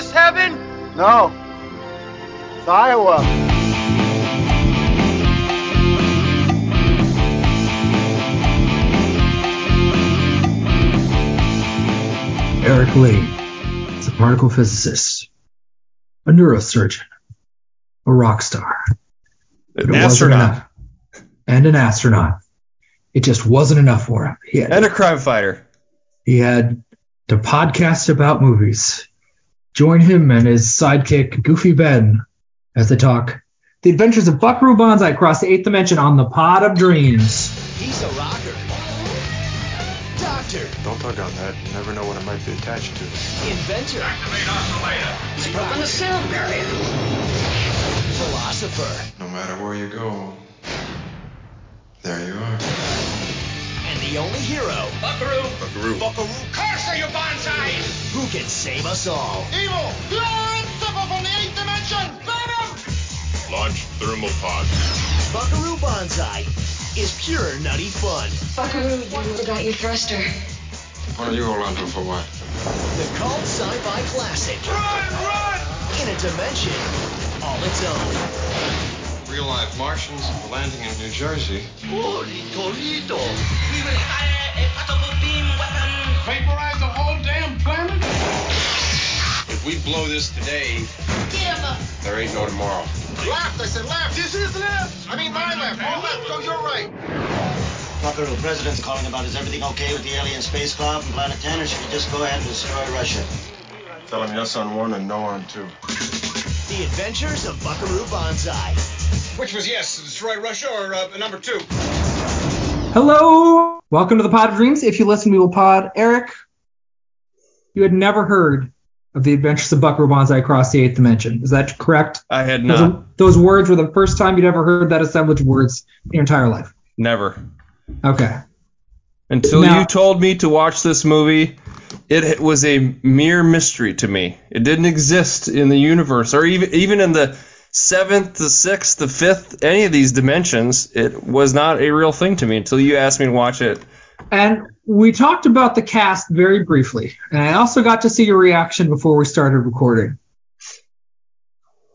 this heaven? No. It's Iowa. Eric Lee is a particle physicist, a neurosurgeon, a rock star. An astronaut. And an astronaut. It just wasn't enough for him. And a crime fighter. He had to podcast about movies. Join him and his sidekick, Goofy Ben, as they talk The Adventures of Buckaroo Banzai Across the Eighth Dimension on the Pod of Dreams. He's a rocker. Doctor. Don't talk about that. You never know what it might be attached to. Inventor. Activate oscillator. He's broken the sound barrier. Philosopher. No matter where you go, there you are. And the only hero. Buckaroo. Buckaroo. Buckaroo. Curse are your bonsais. Who can save us all. Evil. Lawrence Supper from the 8th dimension. Venom. Launch thermal pod. Buckaroo Banzai is pure nutty fun. Buckaroo, you forgot your thruster. What are you all on to for what? The cult sci-fi classic. Run! In a dimension all its own. Real life Martians landing in New Jersey. Holy Toledo! We will fire a portable beam weapon. Vaporize the whole damn planet? If we blow this today, there ain't no tomorrow. Left, I said left. This is left. I mean my left. All left, so you're right. Buckaroo, the president's calling about is everything okay with the alien space club and Planet 10, or should we just go ahead and destroy Russia? Tell him yes on one and no on two. The Adventures of Buckaroo Banzai. Which was yes, destroy Russia or number two. Hello. Welcome to the Pod of Dreams. If you listen, we will pod. Eric, you had never heard of the Adventures of Buckaroo Banzai Across the Eighth Dimension. Is that correct? I had not. Those words were the first time you'd ever heard that assemblage of words in your entire life. Never. Okay. Until you told me to watch this movie, it was a mere mystery to me. It didn't exist in the universe or even in the 7th, the 6th, the 5th, any of these dimensions. It was not a real thing to me until you asked me to watch it. And we talked about the cast very briefly. And I also got to see your reaction before we started recording.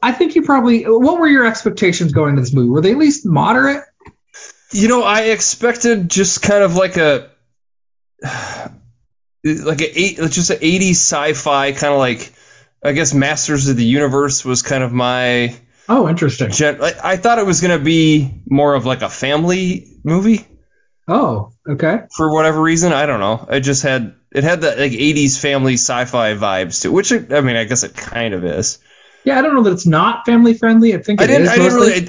I think you probably... What were your expectations going into this movie? Were they at least moderate? You know, I expected just kind of like a... just an 80s sci-fi kind of like... I guess Masters of the Universe was kind of my... Oh, interesting. I thought it was going to be more of like a family movie. Oh, okay. For whatever reason, I don't know. It had that like 80s family sci-fi vibes to it, which I guess it kind of is. Yeah, I don't know that it's not family friendly. I think it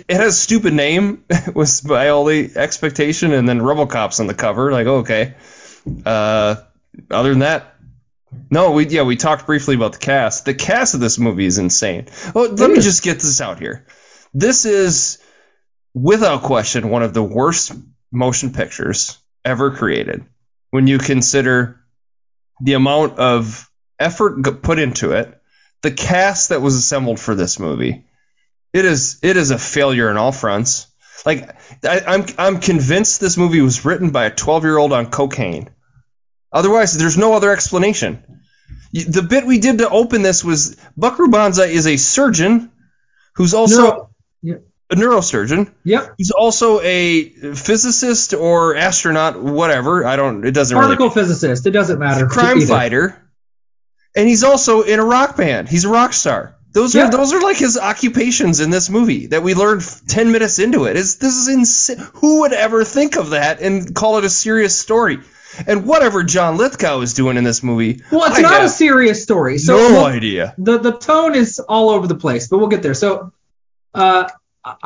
has a stupid name was my only expectation, and then Rebel Cops on the cover. Like, okay. Other than that. No, we talked briefly about the cast. The cast of this movie is insane. Well, let me just get this out here. This is, without question, one of the worst motion pictures ever created. When you consider the amount of effort put into it, the cast that was assembled for this movie, it is a failure on all fronts. Like I'm convinced this movie was written by a 12-year-old on cocaine. Otherwise, there's no other explanation. The bit we did to open this was Buckaroo Banzai is a surgeon who's also a neurosurgeon. Yep. He's also a physicist or astronaut, whatever. It doesn't really matter. Particle physicist. It doesn't matter. Crime fighter. And he's also in a rock band. He's a rock star. Those are like his occupations in this movie that we learned 10 minutes into it. This is insane. Who would ever think of that and call it a serious story? And whatever John Lithgow is doing in this movie... Well, it's not a serious story. So no idea. The tone is all over the place, but we'll get there. So, I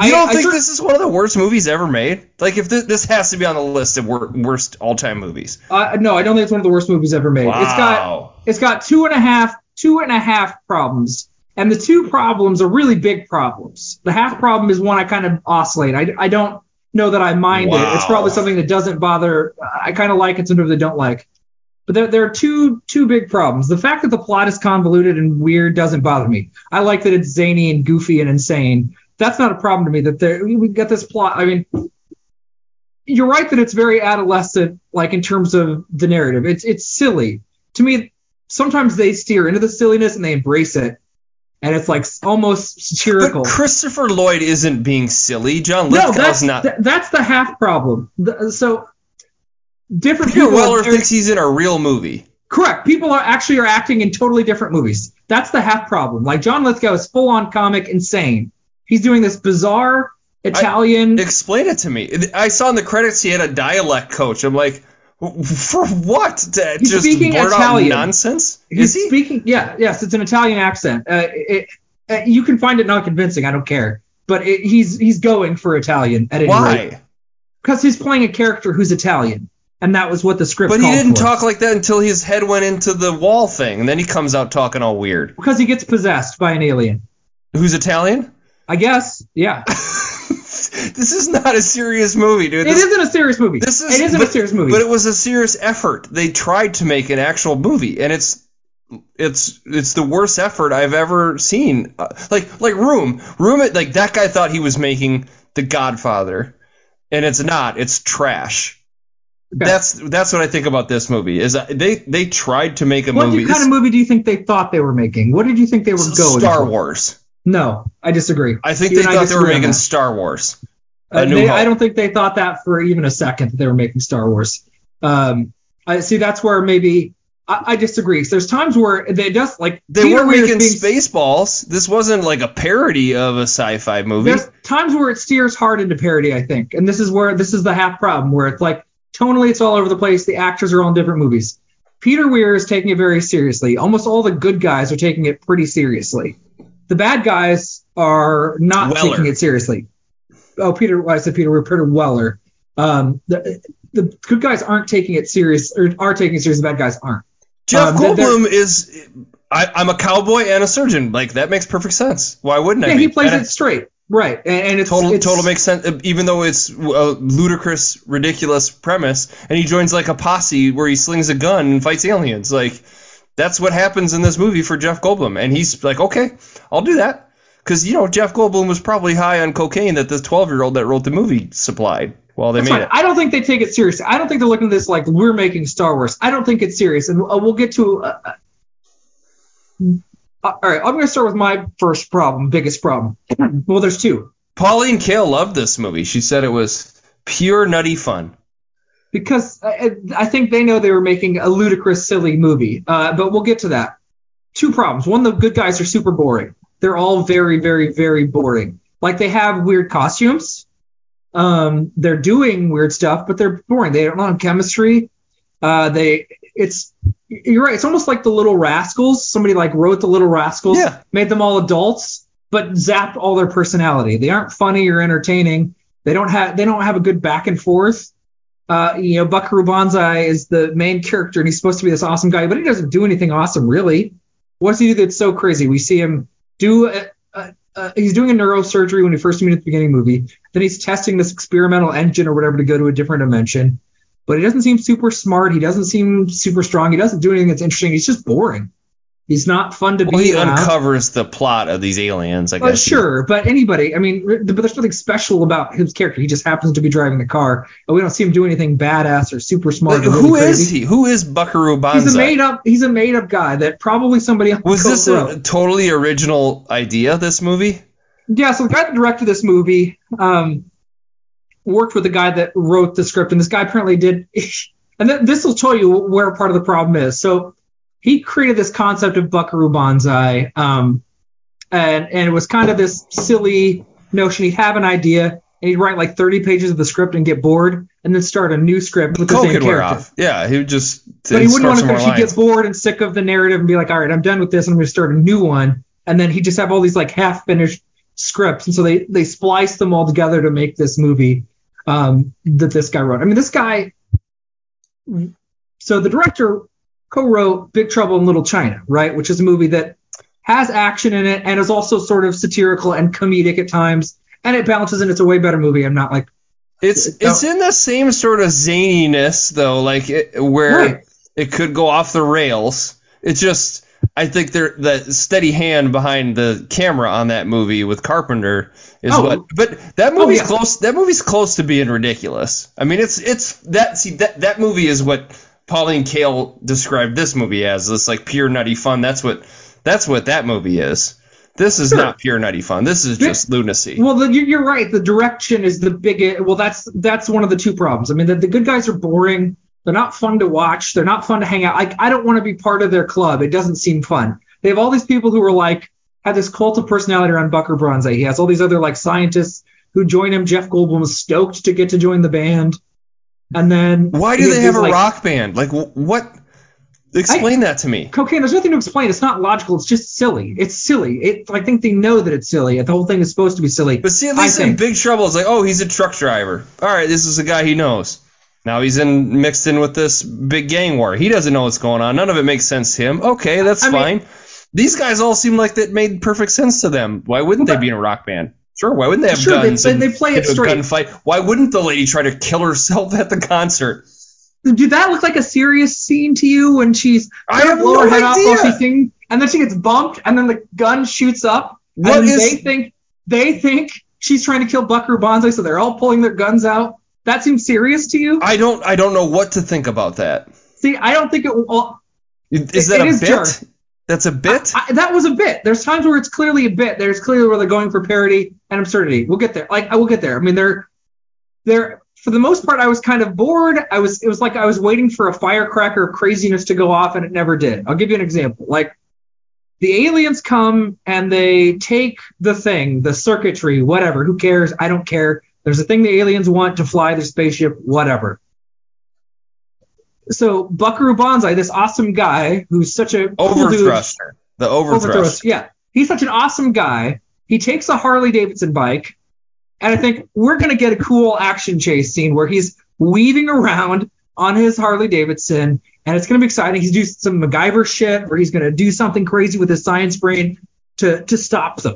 don't think this is one of the worst movies ever made? Like, if this has to be on the list of worst all-time movies. No, I don't think it's one of the worst movies ever made. Wow. It's got two and a half problems. And the two problems are really big problems. The half problem is one I kind of oscillate. I don't... know that I mind it. It's probably something that doesn't bother. I kind of like it, something that I don't like. But there are two big problems. The fact that the plot is convoluted and weird doesn't bother me. I like that it's zany and goofy and insane. That's not a problem to me. That we get this plot. I mean, you're right that it's very adolescent, like in terms of the narrative. It's silly to me. Sometimes they steer into the silliness and they embrace it. And it's like almost satirical. But Christopher Lloyd isn't being silly. John Lithgow's not. That's the half problem. So different Peter people. Peter Weller thinks he's in a real movie. Correct. People are actually acting in totally different movies. That's the half problem. Like John Lithgow is full on comic insane. He's doing this bizarre Italian. Explain it to me. I saw in the credits he had a dialect coach. I'm like, for what? To he's just speaking Italian nonsense. He's speaking. Yeah. Yes. It's an Italian accent. You can find it not convincing. I don't care. But he's going for Italian at any rate. Why? Because he's playing a character who's Italian, and that was what the script. But he didn't talk like that until his head went into the wall thing, and then he comes out talking all weird. Because he gets possessed by an alien. Who's Italian? I guess. Yeah. This is not a serious movie, dude. It isn't a serious movie. But it was a serious effort. They tried to make an actual movie, and it's the worst effort I've ever seen. Like Room. Like that guy thought he was making The Godfather, and it's not. It's trash. Okay. That's what I think about this movie. Is they tried to make a movie. What kind of movie do you think they thought they were making? What did you think they were going? Star Wars. No, I disagree. I think they thought they were making Star Wars. I don't think they thought that for even a second that they were making Star Wars. I see. That's where maybe I disagree. So there's times where they just like they were making Spaceballs. This wasn't like a parody of a sci-fi movie. There's times where it steers hard into parody, I think, and this is the half problem where it's like tonally it's all over the place. The actors are all in different movies. Peter Weir is taking it very seriously. Almost all the good guys are taking it pretty seriously. The bad guys are not taking it seriously. Oh, Peter Weller. The good guys aren't taking it serious, or are taking it serious. The bad guys aren't. Jeff Goldblum is. I'm a cowboy and a surgeon. Like that makes perfect sense. Why wouldn't I? Yeah, he plays it straight, right? And it's total makes sense. Even though it's a ludicrous, ridiculous premise, and he joins like a posse where he slings a gun and fights aliens, like. That's what happens in this movie for Jeff Goldblum. And he's like, okay, I'll do that. Because, you know, Jeff Goldblum was probably high on cocaine that this 12-year-old that wrote the movie supplied while they made it. I don't think they take it seriously. I don't think they're looking at this like we're making Star Wars. I don't think it's serious. And we'll get to all right, I'm going to start with my first problem, biggest problem. Well, there's two. Pauline Kael loved this movie. She said it was pure nutty fun. Because I think they know they were making a ludicrous, silly movie. But we'll get to that. Two problems. One, the good guys are super boring. They're all very, very, very boring. Like, they have weird costumes. They're doing weird stuff, but they're boring. They don't have chemistry. You're right. It's almost like the Little Rascals. Somebody, like, wrote the Little Rascals, made them all adults, but zapped all their personality. They aren't funny or entertaining. They don't have a good back and forth. You know, Buckaroo Banzai is the main character, and he's supposed to be this awesome guy, but he doesn't do anything awesome, really. What does he do that's so crazy? We see him do he's doing a neurosurgery when we first meet at the beginning of the movie. Then he's testing this experimental engine or whatever to go to a different dimension. But he doesn't seem super smart. He doesn't seem super strong. He doesn't do anything that's interesting. He's just boring. He's not fun to be around. He uncovers the plot of these aliens, I guess. Sure, but anybody. I mean, but there's nothing special about his character. He just happens to be driving a car, and we don't see him do anything badass or super smart. Like, who is he? Who is Buckaroo Banzai? He's a made-up guy that probably somebody else was. This a totally original idea, this movie? Yeah, so the guy that directed this movie worked with the guy that wrote the script, and this guy apparently did. And this will tell you where part of the problem is. So he created this concept of Buckaroo Banzai, and it was kind of this silly notion. He'd have an idea, and he'd write like 30 pages of the script and get bored, and then start a new script with the same character. Wear off. Yeah, he would just. But he wouldn't want to finish. He'd get bored and sick of the narrative and be like, all right, I'm done with this, I'm going to start a new one. And then he'd just have all these like half-finished scripts, and so they spliced them all together to make this movie that this guy wrote. I mean, this guy. So the director co-wrote Big Trouble in Little China, right? Which is a movie that has action in it and is also sort of satirical and comedic at times. And it balances, and it's a way better movie. I'm not like it's in the same sort of zaniness though, like it could go off the rails. It's just I think the steady hand behind the camera on that movie with Carpenter is But that movie's close. That movie's close to being ridiculous. I mean, that movie is what Pauline Kael described this movie as. This like pure nutty fun. That's what that movie is. This is not pure nutty fun. This is just lunacy. Well, you're right. The direction is the biggest. Well, that's one of the two problems. I mean, the good guys are boring. They're not fun to watch. They're not fun to hang out. I don't want to be part of their club. It doesn't seem fun. They have all these people who are like, had this cult of personality around Buckaroo Banzai. He has all these other like scientists who join him. Jeff Goldblum was stoked to get to join the band. And then why do they have a rock band? Like what? Explain that to me. Cocaine, there's nothing to explain. It's not logical. It's just silly. It's silly. I think they know that it's silly. The whole thing is supposed to be silly. But see, at least in Big Trouble, it's like, oh, he's a truck driver. All right, this is a guy he knows. Now he's mixed in with this big gang war. He doesn't know what's going on. None of it makes sense to him. Okay, that's fine. These guys all seem like that made perfect sense to them. Why wouldn't they be in a rock band? Sure, why wouldn't they have guns and play it straight. Gunfight? Why wouldn't the lady try to kill herself at the concert? Did that look like a serious scene to you when she's trying to blow her head off while she's singing, and then she gets bumped, and then the gun shoots up, and they think she's trying to kill Buckaroo Banzai, so they're all pulling their guns out? That seems serious to you? I don't know what to think about that. See, I don't think it will. Is that a bit? That's a bit? That was a bit. There's times where it's clearly a bit. There's clearly where they're going for parody and absurdity. We'll get there. I will get there. I mean, they're for the most part, I was kind of bored. It was like I was waiting for a firecracker of craziness to go off, and it never did. I'll give you an example. Like, the aliens come, and they take the thing, the circuitry, whatever. Who cares? I don't care. There's a thing the aliens want to fly their spaceship, whatever. So Buckaroo Banzai, this awesome guy who's such a... Overthruster. The overthrust. Yeah. He's such an awesome guy. He takes a Harley-Davidson bike. And I think we're going to get a cool action chase scene where he's weaving around on his Harley Davidson, and it's going to be exciting. He's doing some MacGyver shit, or he's going to do something crazy with his science brain to stop them.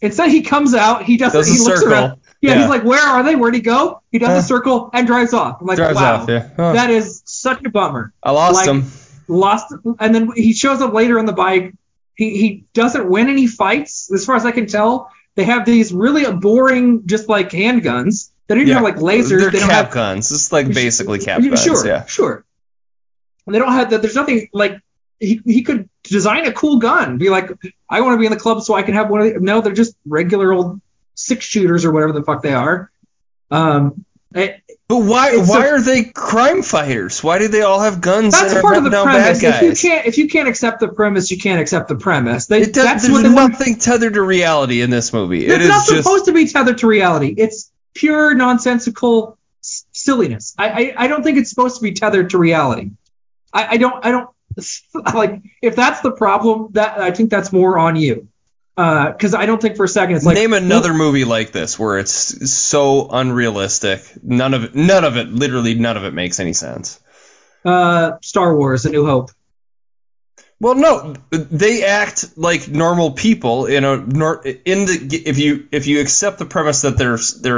Instead, he comes out, he looks around. Yeah, he's like, where are they? Where'd he go? He does a circle and drives off. I'm like, wow, that is such a bummer. I lost him. And then he shows up later on the bike. He doesn't win any fights, as far as I can tell. They have these really boring, just like handguns. They don't even have like lasers. They're cap guns. It's like basically cap guns. Sure. And they don't have that. There's nothing like he could design a cool gun. Be like, I want to be in the club so I can have one of the. No, they're just regular old 6-shooters or whatever the fuck they are. But why are they crime fighters? Why do they all have guns? That's part of the premise. If you can't accept the premise, you can't accept the premise. There's nothing tethered to reality in this movie. It's not supposed to be tethered to reality. It's pure nonsensical silliness. I don't think it's supposed to be tethered to reality. I don't like if that's the problem. That I think that's more on you. Because I don't think for a second it's like name another movie like this where it's so unrealistic. None of it. Literally none of it makes any sense. Star Wars: A New Hope. Well, no, they act like normal people if you accept the premise that they're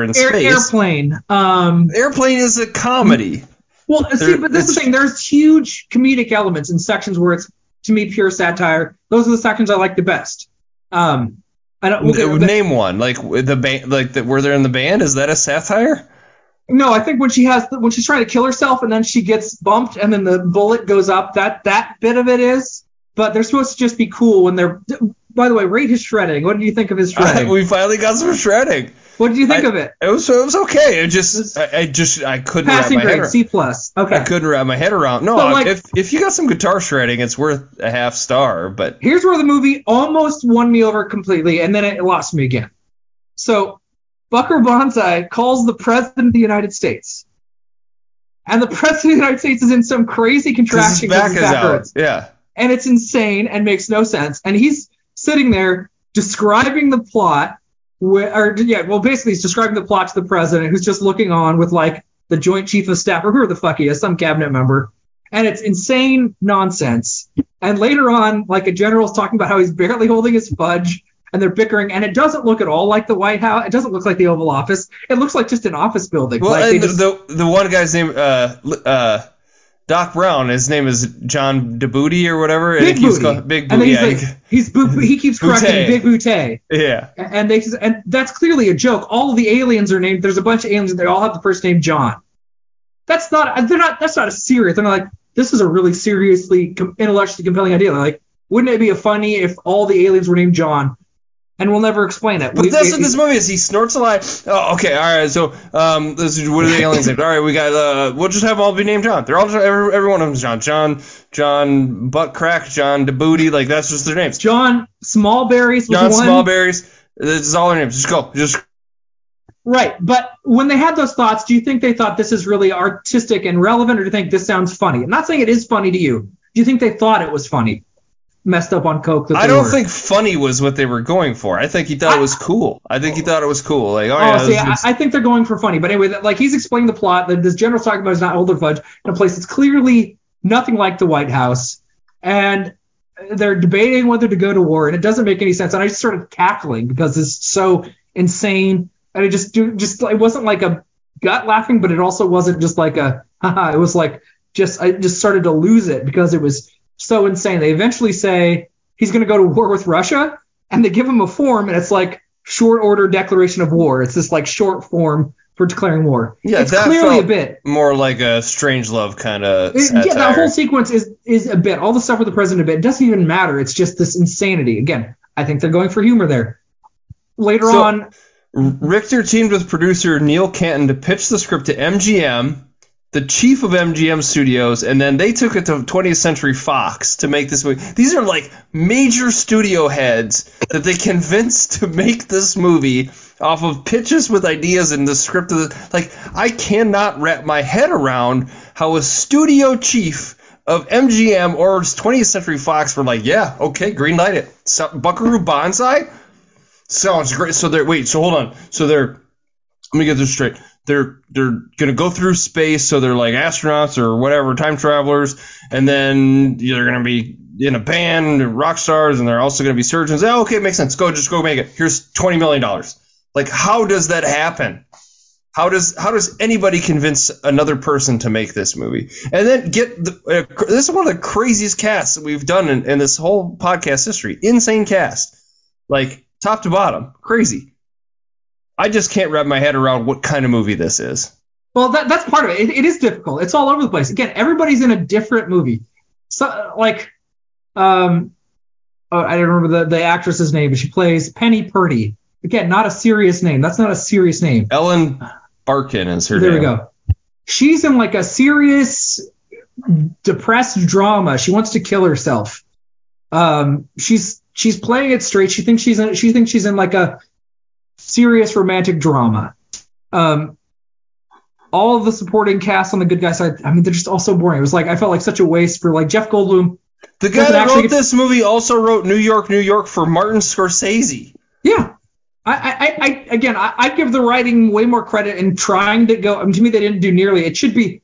in space. Airplane. Airplane is a comedy. Well, see, but this is the thing. There's huge comedic elements in sections where it's to me pure satire. Those are the sections I like the best. Name one like the band, like that. Were they in the band? Is that a satire? No, I think when she's trying to kill herself and then she gets bumped and then the bullet goes up. That bit of it is, but they're supposed to just be cool when they're. By the way, rate his shredding. What did you think of his shredding? We finally got some shredding. What did you think of it? It was okay. I couldn't wrap my head around. C+. Okay. I couldn't wrap my head around. No, like, if you got some guitar shredding, it's worth a half star. But here's where the movie almost won me over completely, and then it lost me again. So Buckaroo Banzai calls the president of the United States, and the president of the United States is in some crazy contraption. His back is out. Yeah, and it's insane and makes no sense. And he's sitting there describing the plot. Basically he's describing the plot to the president, who's just looking on with like the Joint Chief of Staff or whoever the fuck he is, some cabinet member, and it's insane nonsense. And later on, like a general's talking about how he's barely holding his fudge, and they're bickering, and it doesn't look at all like the White House. It doesn't look like the Oval Office. It looks like just an office building. Well, like the one guy's name, Doc Brown, his name is John DeBooty or whatever. And he keeps going, Big Booty. And then he keeps correcting Big Booty. Yeah. And that's clearly a joke. All of the aliens are named. There's a bunch of aliens. They all have the first name John. That's not a serious. They're not like, this is a really seriously, intellectually compelling idea. They're like, wouldn't it be funny if all the aliens were named John? And we'll never explain it. But that's what this movie is. He snorts a lie. Oh, okay, all right. So, this is, what are the aliens named? All right, we got. We'll just have all be named John. They're all just, every one of them's John. John Buttcrack, John DeBooty. Like that's just their names. John Smallberries. John Smallberries. This is all their names. Just go. Just. Right, but when they had those thoughts, do you think they thought this is really artistic and relevant, or do you think this sounds funny? I'm not saying it is funny to you. Do you think they thought it was funny? Messed up on coke. I don't think funny was what they were going for. I think he thought it was cool. Like, I think they're going for funny. But anyway, like he's explaining the plot. This general's talking about is not older fudge in a place that's clearly nothing like the White House, and they're debating whether to go to war, and it doesn't make any sense. And I just started cackling because it's so insane. And it just it wasn't like a gut laughing, but it also wasn't just like a haha. It was like I just started to lose it because it was so insane. They eventually say he's going to go to war with Russia, and they give him a form, and it's like short order declaration of war. It's this like short form for declaring war. Yeah, it's that clearly felt a bit more like a Strangelove kind of. Yeah, that whole sequence is a bit. All the stuff with the president a bit. It doesn't even matter. It's just this insanity. Again, I think they're going for humor there. Later on. Richter teamed with producer Neil Canton to pitch the script to MGM, the chief of MGM Studios, and then they took it to 20th Century Fox to make this movie. These are like major studio heads that they convinced to make this movie off of pitches with ideas in the script. I cannot wrap my head around how a studio chief of MGM or 20th Century Fox were like, yeah, okay, green light it. So, Buckaroo Banzai? Sounds great. Let me get this straight. They're going to go through space, so they're like astronauts or whatever, time travelers, and then they're going to be in a band, and rock stars, and they're also going to be surgeons. Oh, okay, makes sense. Just go make it. Here's $20 million. Like, how does that happen? How does anybody convince another person to make this movie? And then this is one of the craziest casts that we've done in this whole podcast history. Insane cast. Like, top to bottom, crazy. I just can't wrap my head around what kind of movie this is. Well, that's part of it. It is difficult. It's all over the place. Again, everybody's in a different movie. So, like, I don't remember the actress's name, but she plays Penny Purdy. Again, not a serious name. That's not a serious name. Ellen Barkin is her name. There we go. She's in like a serious, depressed drama. She wants to kill herself. She's playing it straight. She thinks she's in like a serious romantic drama. All of the supporting cast on the good guy side, I mean, they're just all so boring. It was like I felt like such a waste for like Jeff Goldblum. The guy that wrote this movie also wrote New York, New York for Martin Scorsese. Yeah, I give the writing way more credit in trying to go. I mean, to me, they didn't do nearly. It should be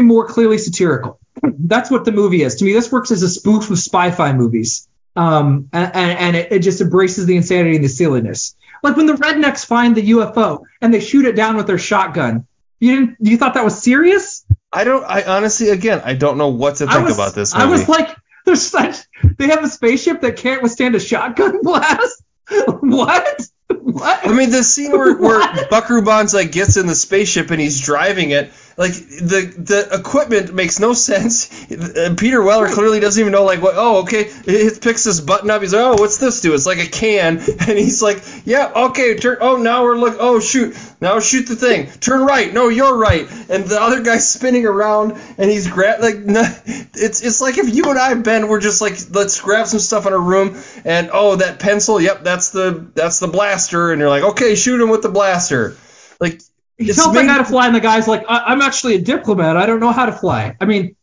more clearly satirical. That's what the movie is. To me, this works as a spoof of spy-fi movies. And it just embraces the insanity and the silliness. Like when the rednecks find the UFO and they shoot it down with their shotgun. You thought that was serious? I honestly don't know what to think about this movie. I was like, they have a spaceship that can't withstand a shotgun blast? What? I mean, the scene where Buckaroo Banzai like gets in the spaceship and he's driving it. Like the equipment makes no sense. Peter Weller clearly doesn't even know like what. Oh, okay. He picks this button up. He's like, oh, what's this do? It's like a can. And he's like, yeah, okay. Turn. Oh, now we're look. Oh, shoot. Now shoot the thing. Turn right. No, you're right. And the other guy's spinning around and he's it's like if you and I, Ben, were just like, let's grab some stuff in a room and oh, that pencil. Yep, that's the blaster. And you're like, okay, shoot him with the blaster. Like. He tells the guy to fly, and the guy's like, I'm actually a diplomat. I don't know how to fly. I mean,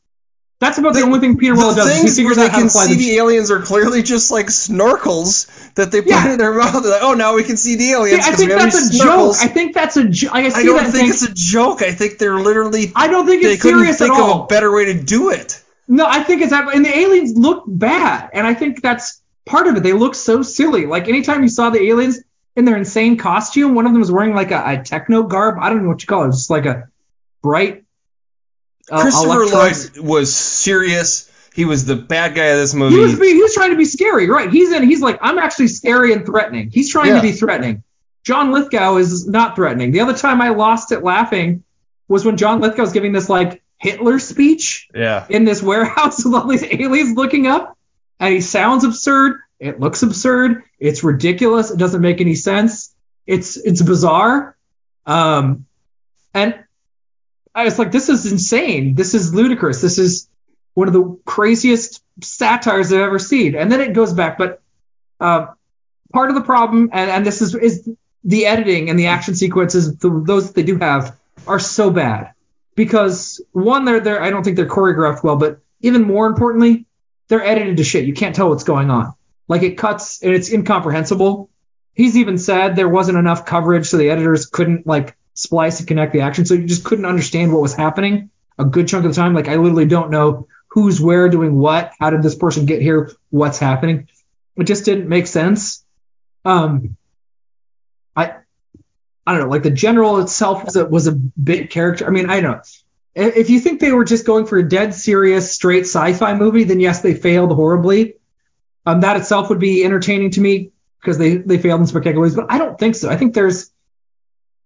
that's about the only thing Peter Weller does. He figures out how to fly. The aliens are clearly just like snorkels that they put in their mouth. They're like, oh, now we can see the aliens. See, I think that's a joke. I think that's a joke. I don't think it's a joke. I think they're literally. I don't think it's serious at all. They couldn't think of a better way to do it. No, I think it's that. And the aliens look bad, and I think that's part of it. They look so silly. Like anytime you saw the aliens in their insane costume. One of them was wearing like a techno garb. I don't know what you call it. It was just like a bright. Christopher Lloyd was serious. He was the bad guy of this movie. He was trying to be scary, right? He's like, I'm actually scary and threatening. He's trying to be threatening. John Lithgow is not threatening. The other time I lost it laughing was when John Lithgow was giving this like Hitler speech in this warehouse with all these aliens looking up. And he sounds absurd. It looks absurd. It's ridiculous. It doesn't make any sense. It's bizarre. And I was like, this is insane. This is ludicrous. This is one of the craziest satires I've ever seen. And then it goes back. But part of the problem, and this is the editing and the action sequences, those that they do have, are so bad. Because, one, they're I don't think they're choreographed well, but even more importantly, they're edited to shit. You can't tell what's going on. Like, it cuts, and it's incomprehensible. He's even said there wasn't enough coverage, so the editors couldn't, like, splice and connect the action, so you just couldn't understand what was happening a good chunk of the time. Like, I literally don't know who's where, doing what, how did this person get here, what's happening. It just didn't make sense. I don't know, like, the general itself was a bit character. I mean, I don't know. If you think they were just going for a dead serious, straight sci-fi movie, then yes, they failed horribly. That itself would be entertaining to me because they failed in spectacular ways, but I don't think so. I think there's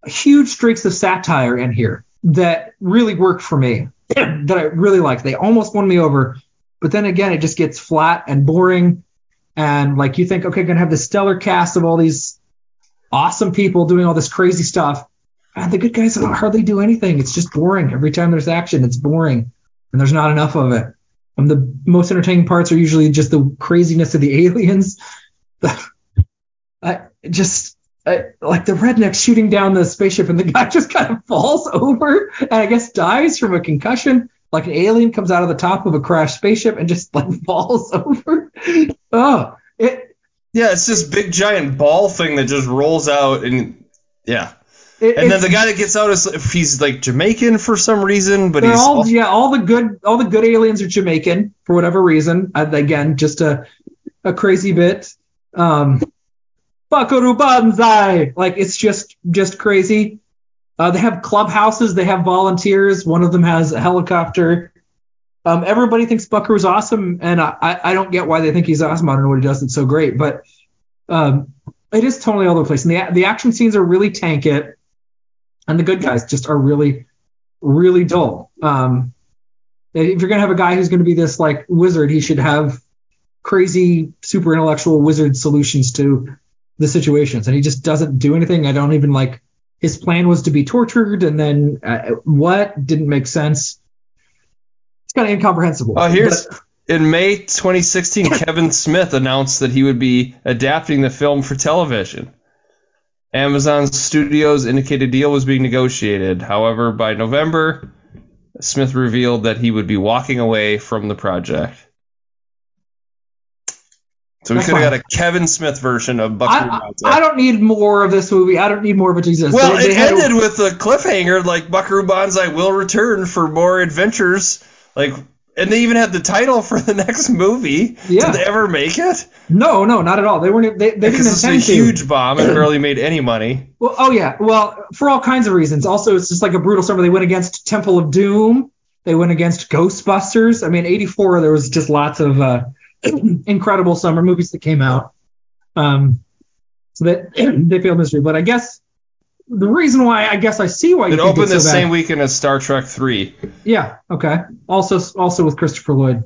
huge streaks of satire in here that really worked for me, that I really liked. They almost won me over, but then again, it just gets flat and boring. And like, you think, okay, gonna have this stellar cast of all these awesome people doing all this crazy stuff, and the good guys don't hardly do anything. It's just boring. Every time there's action, it's boring, and there's not enough of it. The most entertaining parts are usually just the craziness of the aliens. Like the redneck shooting down the spaceship, and the guy just kind of falls over and I guess dies from a concussion. Like, an alien comes out of the top of a crashed spaceship and just, like, falls over. Yeah, it's this big giant ball thing that just rolls out, and yeah. And then the guy that gets out is, he's like Jamaican for some reason, but he's all the good aliens are Jamaican for whatever reason. Again, just a crazy bit. Buckaroo Banzai, like, it's just crazy. They have clubhouses, they have volunteers. One of them has a helicopter. Everybody thinks Buckaroo's awesome, and I don't get why they think he's awesome. I don't know what he does that's so great, but it is totally all over the place. And the action scenes are really tank it. And the good guys just are really, really dull. If you're going to have a guy who's going to be this, like, wizard, he should have crazy, super intellectual wizard solutions to the situations. And he just doesn't do anything. I don't even like his plan was to be tortured. And then what didn't make sense. It's kind of incomprehensible. In May 2016, Kevin Smith announced that he would be adapting the film for television. Amazon Studios indicated a deal was being negotiated. However, by November, Smith revealed that he would be walking away from the project. So we could have got a Kevin Smith version of Buckaroo Banzai. I don't need more of this movie. I don't need more of it to exist. Well, it ended with a cliffhanger, like, Buckaroo Banzai will return for more adventures. Like, and they even had the title for the next movie. Yeah. Did they ever make it? No, not at all. They weren't. They didn't intend to. Because it's a huge bomb and barely made any money. Well, oh yeah. Well, for all kinds of reasons. Also, it's just like a brutal summer. They went against Temple of Doom. They went against Ghostbusters. I mean, '84. There was just lots of incredible summer movies that came out. So that they failed miserably. But I guess the reason why, I guess I see why you think it's so bad. It opened the same weekend as Star Trek 3. Yeah, okay. Also with Christopher Lloyd.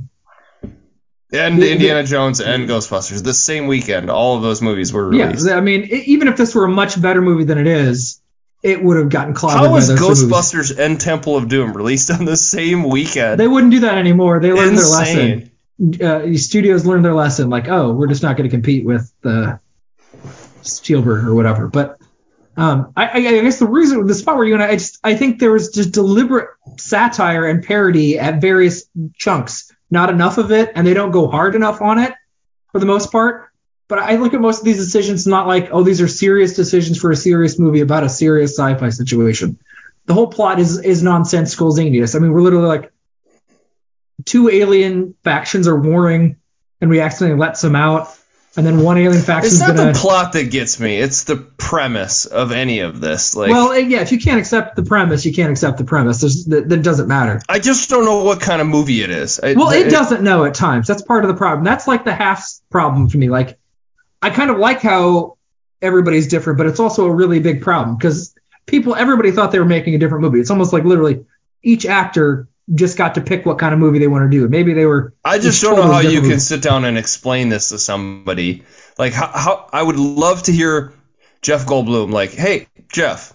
And Indiana Jones and Ghostbusters. The same weekend, all of those movies were released. Yeah, I mean, even if this were a much better movie than it is, it would have gotten clobbered. How was Ghostbusters and Temple of Doom released on the same weekend? They wouldn't do that anymore. They learned their lesson. Studios learned their lesson. Like, oh, we're just not going to compete with Spielberg or whatever. But I guess the spot where you and I think there was just deliberate satire and parody at various chunks, not enough of it, and they don't go hard enough on it for the most part. But I look at most of these decisions not like, oh, these are serious decisions for a serious movie about a serious sci-fi situation. The whole plot is nonsensical zaniness. I mean, we're literally like two alien factions are warring, and we accidentally let some out. And then one alien faction. It's not the plot that gets me. It's the premise of any of this. Like, well, yeah, if you can't accept the premise, you can't accept the premise. That doesn't matter. I just don't know what kind of movie it is. It doesn't know at times. That's part of the problem. That's like the half problem for me. Like, I kind of like how everybody's different, but it's also a really big problem because everybody thought they were making a different movie. It's almost like literally each actor just got to pick what kind of movie they want to do. Maybe they were. I just don't know how you can sit down and explain this to somebody. Like, how I would love to hear Jeff Goldblum, like, hey, Jeff,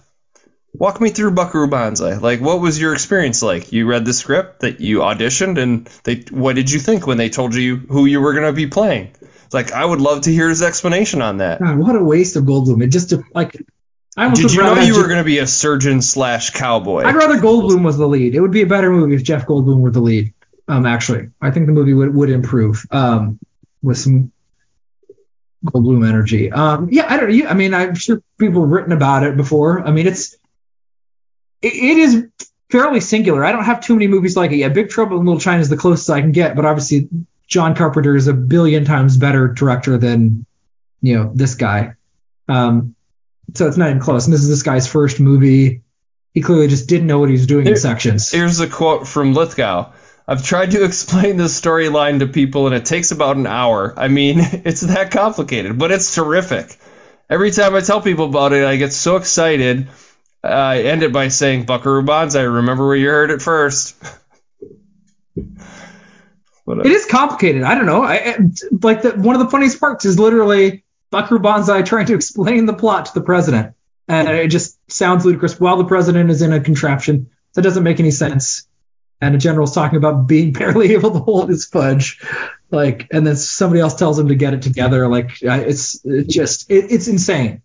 walk me through Buckaroo Banzai. Like, what was your experience like? You read the script that you auditioned, and what did you think when they told you who you were going to be playing? Like, I would love to hear his explanation on that. God, what a waste of Goldblum. It just, like, did you know you were going to be a surgeon / cowboy? I'd rather Goldblum was the lead. It would be a better movie if Jeff Goldblum were the lead. Actually, I think the movie would improve with some Goldblum energy. I don't know. I mean, I'm sure people have written about it before. I mean, it is fairly singular. I don't have too many movies like it yet. Big Trouble in Little China is the closest I can get, but obviously John Carpenter is a billion times better director than, this guy. So it's not even close. And this is this guy's first movie. He clearly just didn't know what he was doing in sections. Here's a quote from Lithgow. I've tried to explain this storyline to people, and it takes about an hour. I mean, it's that complicated, but it's terrific. Every time I tell people about it, I get so excited. I end it by saying, Buckaroo Banzai, remember where you heard it first. It is complicated. I don't know. One of the funniest parts is literally Buckaroo Banzai trying to explain the plot to the president. And it just sounds ludicrous while the president is in a contraption. That doesn't make any sense. And a general's talking about being barely able to hold his fudge. Like, and then somebody else tells him to get it together. Like, it's insane.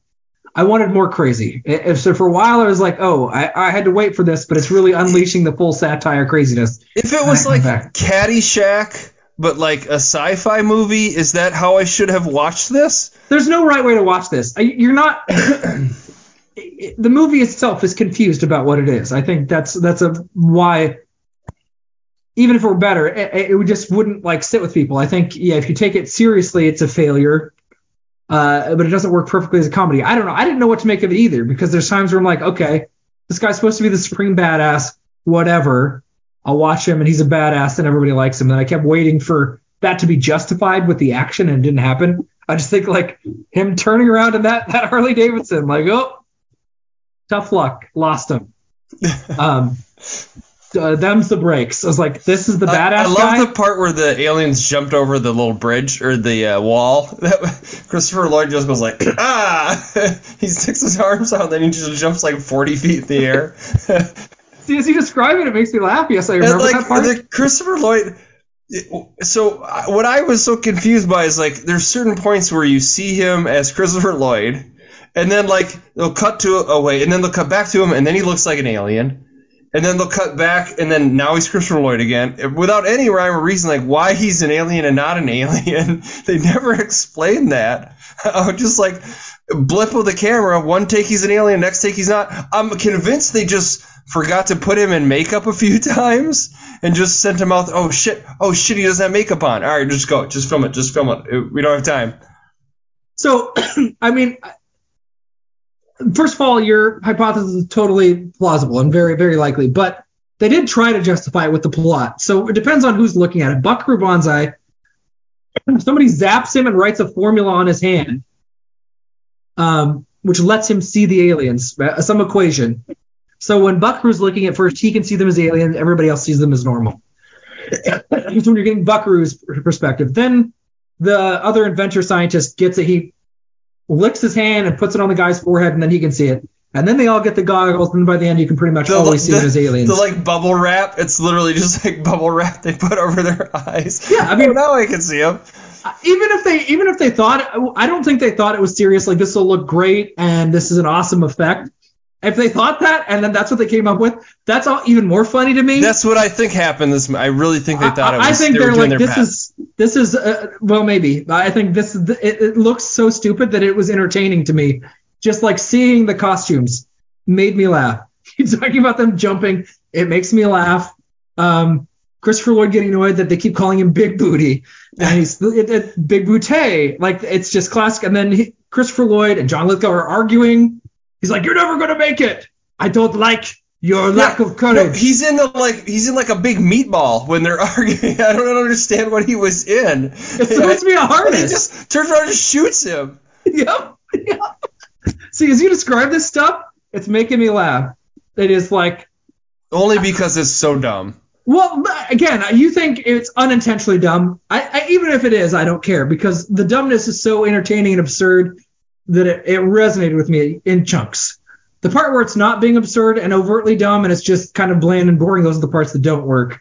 I wanted more crazy. So for a while I was like, oh, I had to wait for this, but it's really unleashing the full satire craziness. If it was like Caddyshack, but like a sci-fi movie, is that how I should have watched this? There's no right way to watch this. You're not. The movie itself is confused about what it is. I think that's why. Even if it were better, it just wouldn't sit with people. I think, if you take it seriously, it's a failure. But it doesn't work perfectly as a comedy. I don't know. I didn't know what to make of it either, because there's times where I'm like, okay, this guy's supposed to be the supreme badass, whatever. I'll watch him and he's a badass and everybody likes him. And I kept waiting for that to be justified with the action, and it didn't happen. I just think him turning around in that Harley Davidson, tough luck, lost him. Them's the breaks. I was like, this is the badass guy. I love the part where the aliens jumped over the little bridge or the wall. Christopher Lloyd just goes like, he sticks his arms out, then he just jumps 40 feet in the air. See, as you describe it makes me laugh. Yes, I remember that part. Christopher Lloyd. So what I was so confused by is there's certain points where you see him as Christopher Lloyd, and then they'll cut to away, and then they'll cut back to him, and then he looks like an alien. And then they'll cut back, and then now he's Christopher Lloyd again, without any rhyme or reason, why he's an alien and not an alien. They never explain that. Just blip of the camera, one take he's an alien, next take he's not. I'm convinced they just forgot to put him in makeup a few times and just sent him out. Oh shit, he doesn't have makeup on. All right, just go, just film it. We don't have time. So, I mean. First of all, your hypothesis is totally plausible and very, very likely, but they did try to justify it with the plot. So it depends on who's looking at it. Buckaroo Banzai, somebody zaps him and writes a formula on his hand, which lets him see the aliens, some equation. So when Buckaroo's looking at first, he can see them as aliens. Everybody else sees them as normal. That's when you're getting Buckaroo's perspective. Then the other inventor scientist gets it. He licks his hand and puts it on the guy's forehead, and then he can see it. And then they all get the goggles, and by the end, you can pretty much always see it as aliens. The bubble wrap, it's literally just bubble wrap they put over their eyes. Yeah, I mean, now I can see them. Even if they thought, I don't think they thought it was serious. Like, this will look great, and this is an awesome effect. If they thought that, and then that's what they came up with, that's all even more funny to me. That's what I think happened. I really think they thought it was. I think they're like, this is well, maybe. I think this is. It looks so stupid that it was entertaining to me. Just seeing the costumes made me laugh. You're talking about them jumping. It makes me laugh. Christopher Lloyd getting annoyed that they keep calling him Big Booty, and he's Big Booty. It's just classic. And then Christopher Lloyd and John Lithgow are arguing. He's like, you're never gonna make it. I don't like your lack of courage. No, he's in a big meatball when they're arguing. I don't understand what he was in. It's supposed to be a harness. He just turns around and shoots him. Yep. See, as you describe this stuff, it's making me laugh. It is only because it's so dumb. Well, again, you think it's unintentionally dumb. I even if it is, I don't care, because the dumbness is so entertaining and absurd that it resonated with me in chunks. The part where it's not being absurd and overtly dumb and it's just kind of bland and boring, those are the parts that don't work.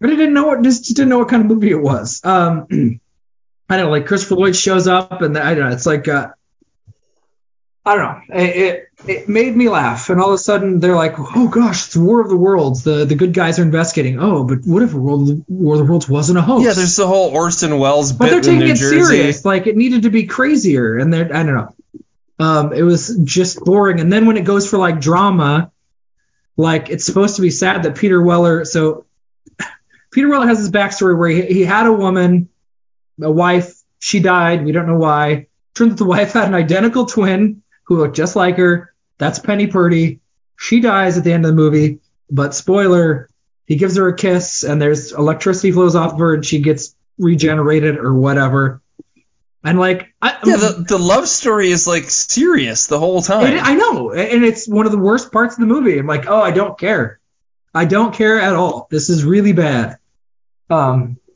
But I didn't know what kind of movie it was. I don't know, like Christopher Lloyd shows up and I don't know, it's like I don't know. It made me laugh, and all of a sudden they're like, "Oh gosh, it's War of the Worlds. The good guys are investigating. Oh, but what if War of the Worlds wasn't a hoax?" Yeah, there's the whole Orson Welles bit in New Jersey. But they're taking it serious. Like it needed to be crazier, and I don't know. It was just boring. And then when it goes for like drama, like it's supposed to be sad that Peter Weller. So Peter Weller has this backstory where he had a woman, a wife. She died. We don't know why. Turns out the wife had an identical twin who looked just like her. That's Penny Purdy. She dies at the end of the movie, but spoiler, he gives her a kiss and there's electricity flows off of her and she gets regenerated or whatever. And like, the love story is like serious the whole time. I know. And it's one of the worst parts of the movie. I'm like, oh, I don't care. I don't care at all. This is really bad.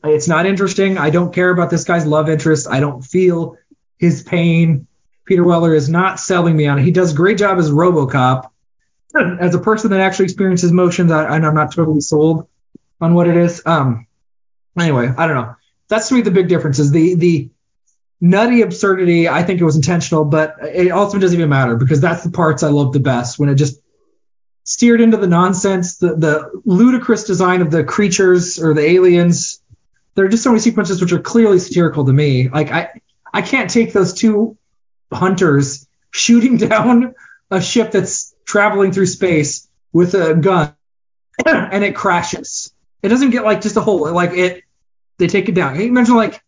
It's not interesting. I don't care about this guy's love interest. I don't feel his pain. Peter Weller is not selling me on it. He does a great job as RoboCop. As a person that actually experiences motions, I'm not totally sold on what it is. Anyway, I don't know. That's to me the big difference is the nutty absurdity. I think it was intentional, but it also doesn't even matter because that's the parts I love the best, when it just steered into the nonsense, the ludicrous design of the creatures or the aliens. There are just so many sequences which are clearly satirical to me. Like I can't take those two hunters shooting down a ship that's traveling through space with a gun and it crashes. It doesn't get like just a hole. They take it down. You mentioned like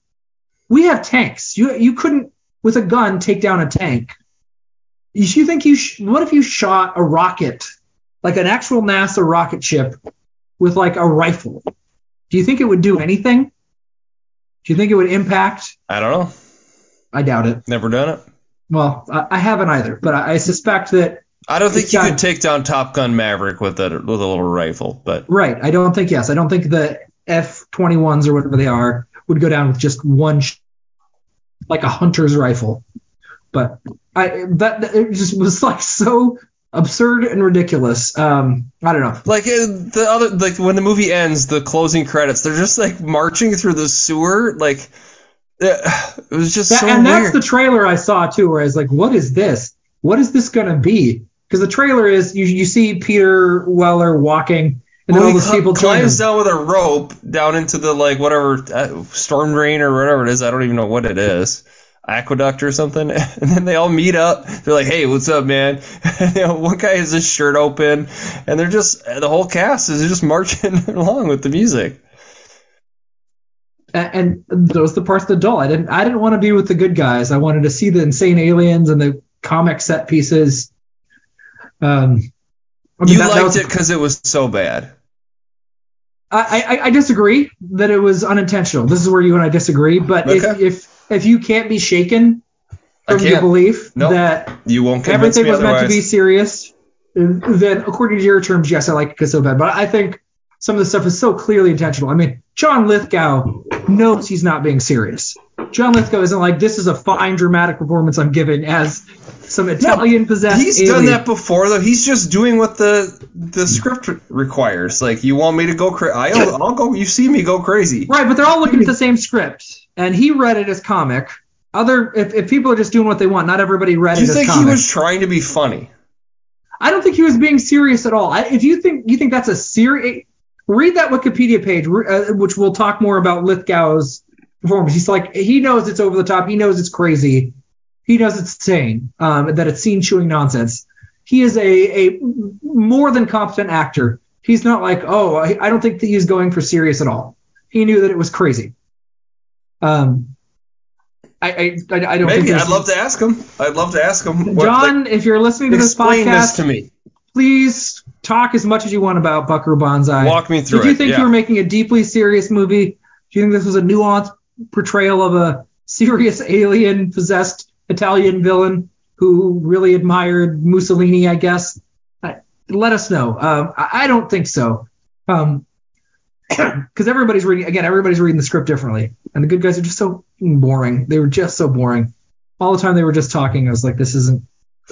we have tanks. You couldn't with a gun take down a tank. You think what if you shot a rocket, like an actual NASA rocket ship with like a rifle? Do you think it would do anything? Do you think it would impact? I don't know. I doubt it. Never done it. Well, I haven't either, but I suspect that... I don't think you could take down Top Gun Maverick with a little rifle, but... Right. I don't think the F-21s or whatever they are would go down with just one... like a hunter's rifle. But it just was like so absurd and ridiculous. I don't know. Like when the movie ends, the closing credits, they're just like marching through the sewer, like... It was just so weird. And that's the trailer I saw too, where I was like, what is this? What is this going to be? Because the trailer is you see Peter Weller walking and then all these people climbs down with a rope down into the like whatever storm drain or whatever it is. I don't even know what it is. Aqueduct or something. And then they all meet up. They're like, hey, what's up, man? And, one guy has his shirt open and they're just the whole cast is just marching along with the music. And those are the parts that dull. I didn't want to be with the good guys. I wanted to see the insane aliens and the comic set pieces. Liked it because it was so bad. I disagree that it was unintentional. This is where you and I disagree. But okay. if you can't be shaken from your belief that you won't everything was meant to be serious, then according to your terms, yes, I like it because so bad. But I think some of the stuff is so clearly intentional. I mean, John Lithgow knows he's not being serious. John Lithgow isn't like, this is a fine dramatic performance I'm giving as some Italian possessed alien. He's done that before, though. He's just doing what the script requires. Like, you want me to go crazy? I'll go. You see me go crazy. Right, but they're all looking at the same script, and he read it as comic. If people are just doing what they want, not everybody read it as comic. Do you think he was trying to be funny? I don't think he was being serious at all. If you think that's a serious... Read that Wikipedia page, which we'll talk more about Lithgow's performance. He's like, he knows it's over the top. He knows it's crazy. He knows it's insane, that it's scene-chewing nonsense. He is a more than competent actor. He's not like, I don't think that he's going for serious at all. He knew that it was crazy. I don't. Maybe I'd love to ask him. John, if you're listening to this podcast, explain this to me. Please talk as much as you want about Buckaroo Banzai. Walk me through it. Did you think you were making a deeply serious movie? Do you think this was a nuanced portrayal of a serious alien-possessed Italian villain who really admired Mussolini, I guess? Let us know. I don't think so. because everybody's reading the script differently, and the good guys are just so boring. They were just so boring all the time. They were just talking. I was like, this isn't.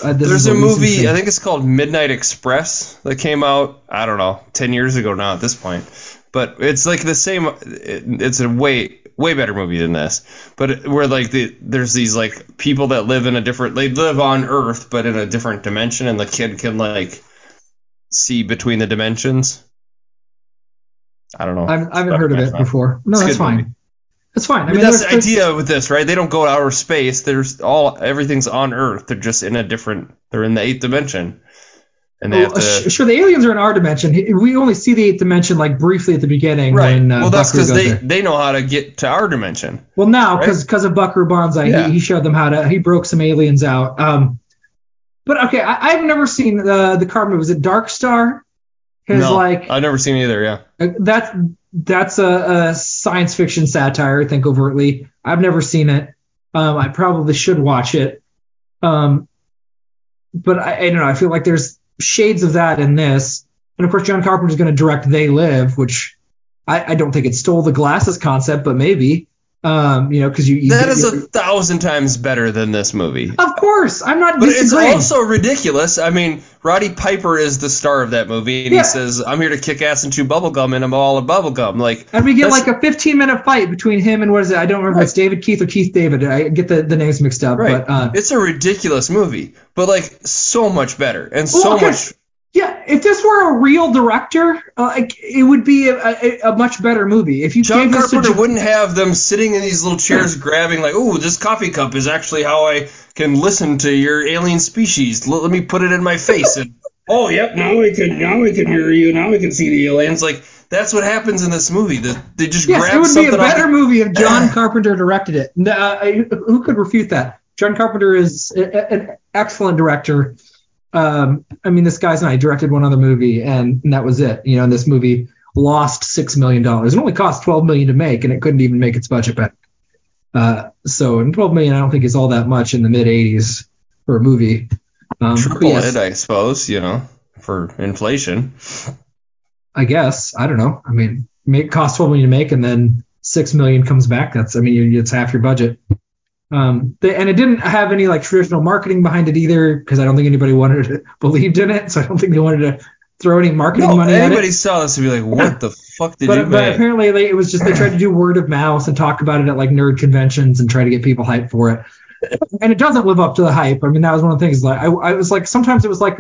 There's a movie, I think it's called Midnight Express, that came out, I don't know, 10 years ago now at this point. But it's like the same, it's a way better movie than this. But where like there's these like people that live in a different, they live on Earth but in a different dimension, and the kid can like see between the dimensions. I don't know. I haven't heard of it before. No, that's fine. Movie. That's fine. I mean, that's the idea with this, right? They don't go to outer space. There's everything's on Earth. They're just in a different. They're in the eighth dimension, and they have to. Sure, the aliens are in our dimension. We only see the eighth dimension like briefly at the beginning. Right. When, well, that's because they know how to get to our dimension. Well, now because of Buckaroo Banzai, yeah. he showed them how to. He broke some aliens out. But okay, I've never seen the car movie. Was it Dark Star? No, like, I've never seen either. Yeah. That's a science fiction satire, I think, overtly. I've never seen it. I probably should watch it. But I don't know. I feel like there's shades of that in this. And, of course, John Carpenter's going to direct They Live, which I don't think it stole the glasses concept, but maybe. Because you that is 1,000 times better than this movie. Of course, I'm not. But disagreeing. It's also ridiculous. I mean, Roddy Piper is the star of that movie, and he says, "I'm here to kick ass and chew bubblegum, and I'm all a bubblegum." Like, and we get like a 15-minute fight between him and what is it? I don't remember. Right. If it's David Keith or Keith David. I get the names mixed up. Right. But it's a ridiculous movie, but like so much better and much. Yeah, if this were a real director, it would be a much better movie. If you John Carpenter wouldn't have them sitting in these little chairs grabbing like, "Ooh, this coffee cup is actually how I can listen to your alien species. Let me put it in my face." And oh, yep, now we can hear you. Now we can see the aliens. Like that's what happens in this movie. They just grab something. It would be a better movie if John Carpenter directed it. Who could refute that? John Carpenter is an excellent director. I mean, this guy's and I directed one other movie, and that was it. You know, and this movie lost $6 million. It only cost $12 million to make, and it couldn't even make its budget back. And $12 million, I don't think is all that much in the mid-'80s for a movie. Triple it, I suppose, for inflation. I guess. I don't know. I mean, it cost $12 million to make, and then $6 million comes back. It's half your budget. And it didn't have any like traditional marketing behind it either, because I don't think anybody believed in it, so I don't think they wanted to throw any marketing money at it. Anybody saw this and be like, "What the fuck did you make?" But apparently, it was just they tried to do word of mouth and talk about it at like nerd conventions and try to get people hyped for it. And it doesn't live up to the hype. I mean, that was one of the things. Like I was like, sometimes it was like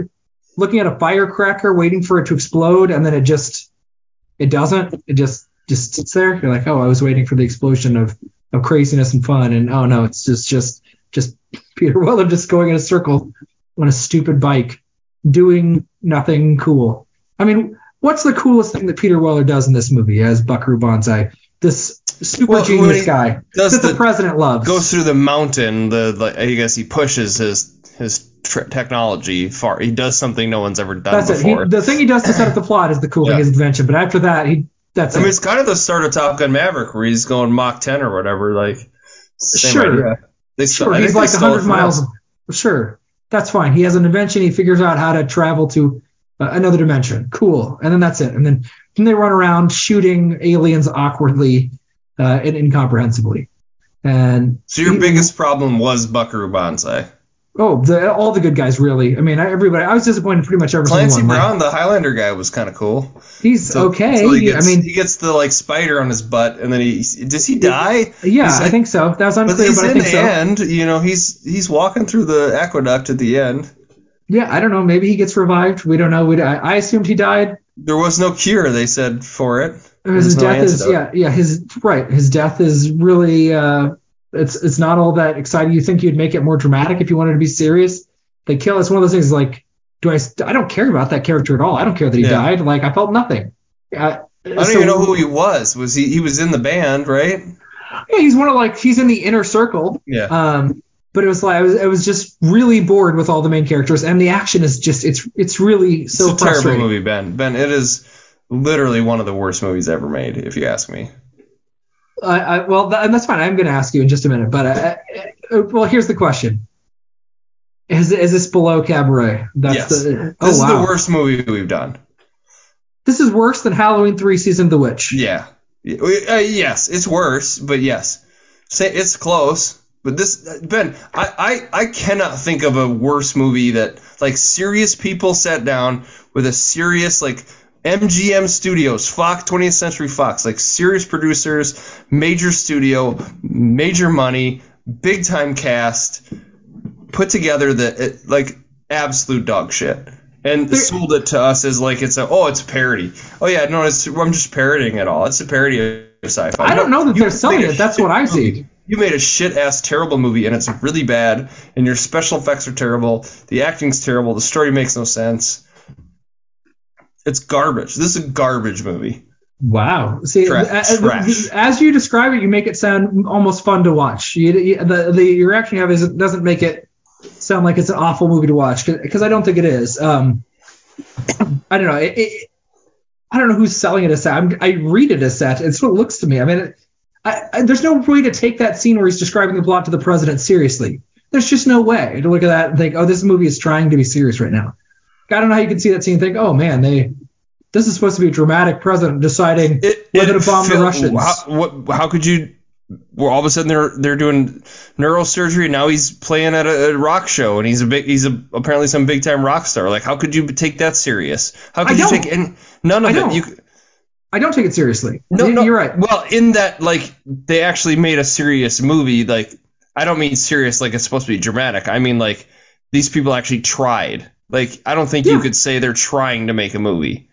looking at a firecracker, waiting for it to explode, and then it doesn't. It just sits there. You're like, "Oh, I was waiting for the explosion of craziness and fun," and oh no, it's just Peter Weller just going in a circle on a stupid bike doing nothing cool. I mean, what's the coolest thing that Peter Weller does in this movie as Buckaroo Banzai? This super genius guy that the president loves. Goes through the mountain, I guess he pushes his technology far. He does something no one's ever done before. The thing he does to set up the plot is the cool thing, his invention, but after that, I mean, it's kind of the start of Top Gun Maverick where he's going Mach 10 or whatever. Like, sure. He's like 100 miles. Sure. That's fine. He has an invention. He figures out how to travel to another dimension. Cool. And then that's it. And then they run around shooting aliens awkwardly and incomprehensibly. And so your biggest problem was Buckaroo Banzai. Oh, all the good guys, really. I mean, everybody. I was disappointed pretty much every single one. Clancy Brown, the Highlander guy, was kind of cool. He's okay. So he gets the like spider on his butt, and then does he die? Yeah, like, I think so. That was unclear, but I think so. But in the end, he's walking through the aqueduct at the end. Yeah, I don't know. Maybe he gets revived. We don't know. I assumed he died. There was no cure, they said, for it. His death is right. His death is really. It's not all that exciting. You think you'd make it more dramatic if you wanted to be serious. They kill. It's one of those things like, I don't care about that character at all. I don't care that he died. Like I felt nothing. I don't even know who he was. Was he was in the band, right? Yeah, he's one of he's in the inner circle. Yeah. But it was like I was just really bored with all the main characters, and the action is just it's really so frustrating. It's a terrible movie, Ben. It is literally one of the worst movies ever made, if you ask me. And that's fine. I'm going to ask you in just a minute. But here's the question: Is this below Cabaret? Yes. This is the worst movie we've done. This is worse than Halloween 3 Season of the Witch. Yeah. Yes, it's worse, but yes. It's close. But this, Ben, I cannot think of a worse movie that, like, serious people sat down with a serious, like, MGM Studios, Fox, 20th Century Fox, like, serious producers, major studio, major money, big-time cast, put together the, like, absolute dog shit. And sold it to us as, like, it's a parody. Oh, yeah, no, I'm just parodying it all. It's a parody of sci-fi. I don't know that they're selling it. That's what I see. You made a shit-ass terrible movie, and it's really bad, and your special effects are terrible, the acting's terrible, the story makes no sense. It's garbage. This is a garbage movie. Wow. See, trash. As you describe it, you make it sound almost fun to watch. The reaction you have is it doesn't make it sound like it's an awful movie to watch, because I don't think it is. I don't know. I don't know who's selling it as that. I read it as that. It's what it looks to me. I mean, there's no way to take that scene where he's describing the plot to the president seriously. There's just no way to look at that and think, oh, this movie is trying to be serious right now. I don't know how you can see that scene and think, oh, man, this is supposed to be a dramatic president deciding whether to bomb the Russians. How could you – well, all of a sudden they're doing neurosurgery and now he's playing at a rock show and he's apparently some big-time rock star. Like, how could you take that serious? How could you take – none of it – I don't take it seriously. No, you're right. Well, in that, like, they actually made a serious movie. Like, I don't mean serious like it's supposed to be dramatic. I mean, like, these people actually tried. Like, I don't think you could say they're trying to make a movie.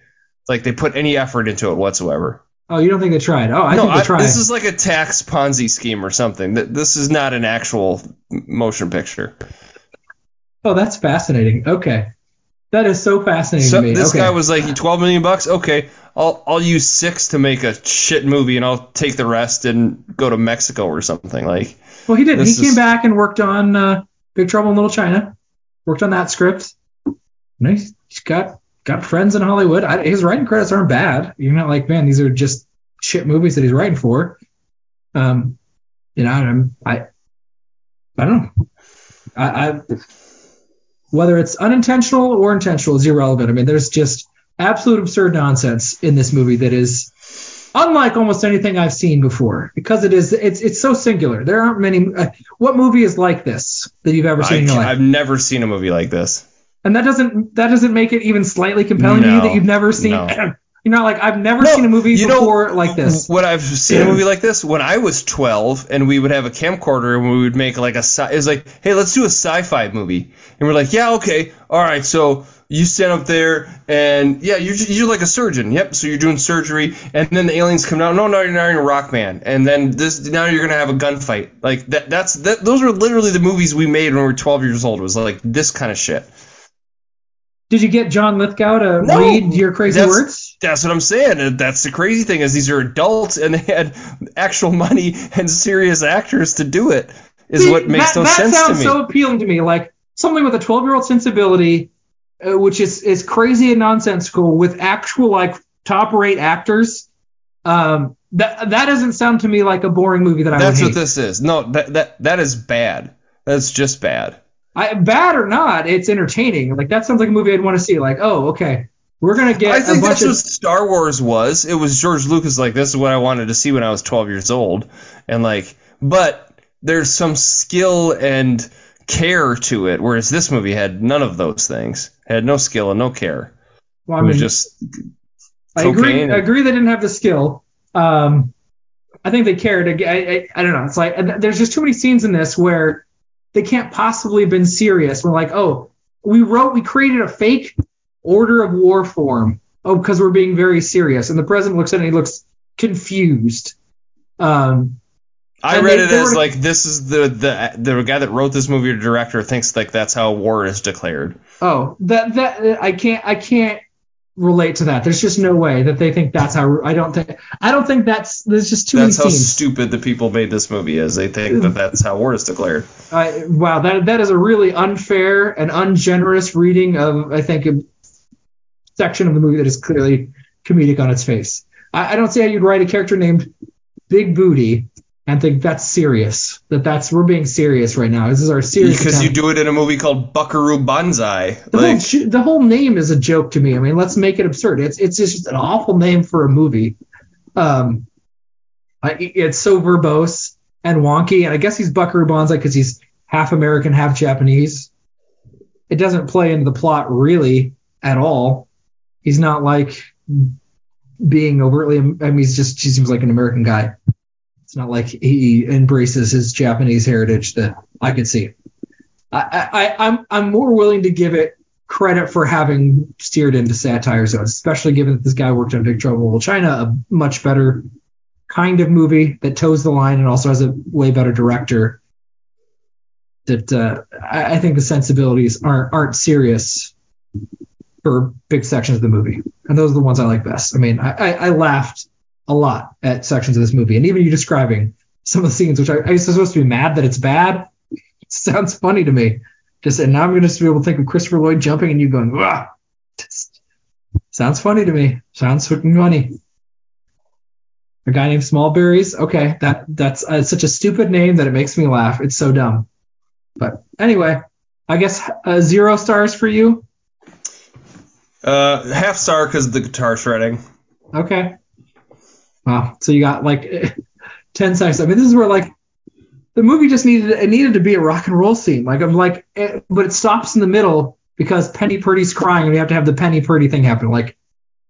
Like, they put any effort into it whatsoever. Oh, you don't think they tried? Oh, I think they tried. This is like a tax Ponzi scheme or something. This is not an actual motion picture. Oh, that's fascinating. Okay. That is so fascinating to me. This guy was like, $12 million? Okay, I'll use 6 to make a shit movie, and I'll take the rest and go to Mexico or something. Like, well, he did. He came back and worked on Big Trouble in Little China. Worked on that script. Nice. He's got friends in Hollywood. His writing credits aren't bad. You're not like, man, these are just shit movies that he's writing for. You know, I don't know. Whether it's unintentional or intentional is irrelevant. I mean, there's just absolute absurd nonsense in this movie that is unlike almost anything I've seen before because it's so singular. There aren't many. What movie is like this that you've ever seen in your life? I've never seen a movie like this. And that doesn't make it even slightly compelling to you that you've never seen. No. You're not like, I've never seen a movie before like this. When I've seen a movie like this, when I was 12 and we would have a camcorder and we would make like it was like, hey, let's do a sci-fi movie. And we're like, yeah, okay. All right. So you stand up there and yeah, you're like a surgeon. Yep. So you're doing surgery and then the aliens come down. No, you're not in a rock man. And then now you're going to have a gunfight. Like those were literally the movies we made when we were 12 years old. It was like this kind of shit. Did you get John Lithgow to read your crazy words? That's what I'm saying. That's the crazy thing is these are adults and they had actual money and serious actors to do it is what makes no sense to me. That sounds so appealing to me. Like something with a 12-year-old sensibility, which is crazy and nonsensical with actual like top-rate actors. That doesn't sound to me like a boring movie that I would hate. That's what this is. No, that is bad. That's just bad. Bad or not, it's entertaining. Like that sounds like a movie I'd want to see. Like, oh, okay, we're gonna get. I think that's what Star Wars was. It was George Lucas. Like, this is what I wanted to see when I was 12 years old, and like, but there's some skill and care to it, whereas this movie had none of those things. It had no skill and no care. Well, I mean, it was just. I agree. They didn't have the skill. I think they cared. I don't know. It's like there's just too many scenes in this where. They can't possibly have been serious. We're like, oh, we created a fake order of war form. Oh, because we're being very serious. And the president looks at it and he looks confused. I read it as like this is the guy that wrote this movie or director thinks like that's how war is declared. Oh, that I can't relate to that. There's just no way that they think that's how. I don't think that's. There's just too many scenes. That's how stupid the people made this movie is. They think that that's how war is declared. Wow, that is a really unfair and ungenerous reading of I think a section of the movie that is clearly comedic on its face. I don't see how you'd write a character named Big Booty and think that's serious. That's we're being serious right now. This is our serious. Because you do it in a movie called Buckaroo Banzai. The whole name is a joke to me. I mean, let's make it absurd. It's just an awful name for a movie. It's so verbose and wonky, and I guess he's Buckaroo Banzai because he's half American, half Japanese. It doesn't play into the plot really at all. He's not like being overtly. I mean, he seems like an American guy. It's not like he embraces his Japanese heritage that I could see. I'm more willing to give it credit for having steered into satire zones, especially given that this guy worked on Big Trouble in Little China, a much better kind of movie that toes the line and also has a way better director. That I think the sensibilities aren't serious for big sections of the movie, and those are the ones I like best. I mean, I laughed a lot at sections of this movie, and even you describing some of the scenes, which I was supposed to be mad that it's bad, it sounds funny to me. And now I'm going to be able to think of Christopher Lloyd jumping and you going, "Wow, sounds funny to me. Sounds fucking funny." A guy named Smallberries. Okay, that's such a stupid name that it makes me laugh. It's so dumb. But anyway, I guess 0 stars for you. Half star because of the guitar shredding. Okay. Wow. So you got like 10 seconds. I mean, this is where like the movie just needed to be a rock and roll scene. Like but it stops in the middle because Penny Purdy's crying and we have to have the Penny Purdy thing happen. Like,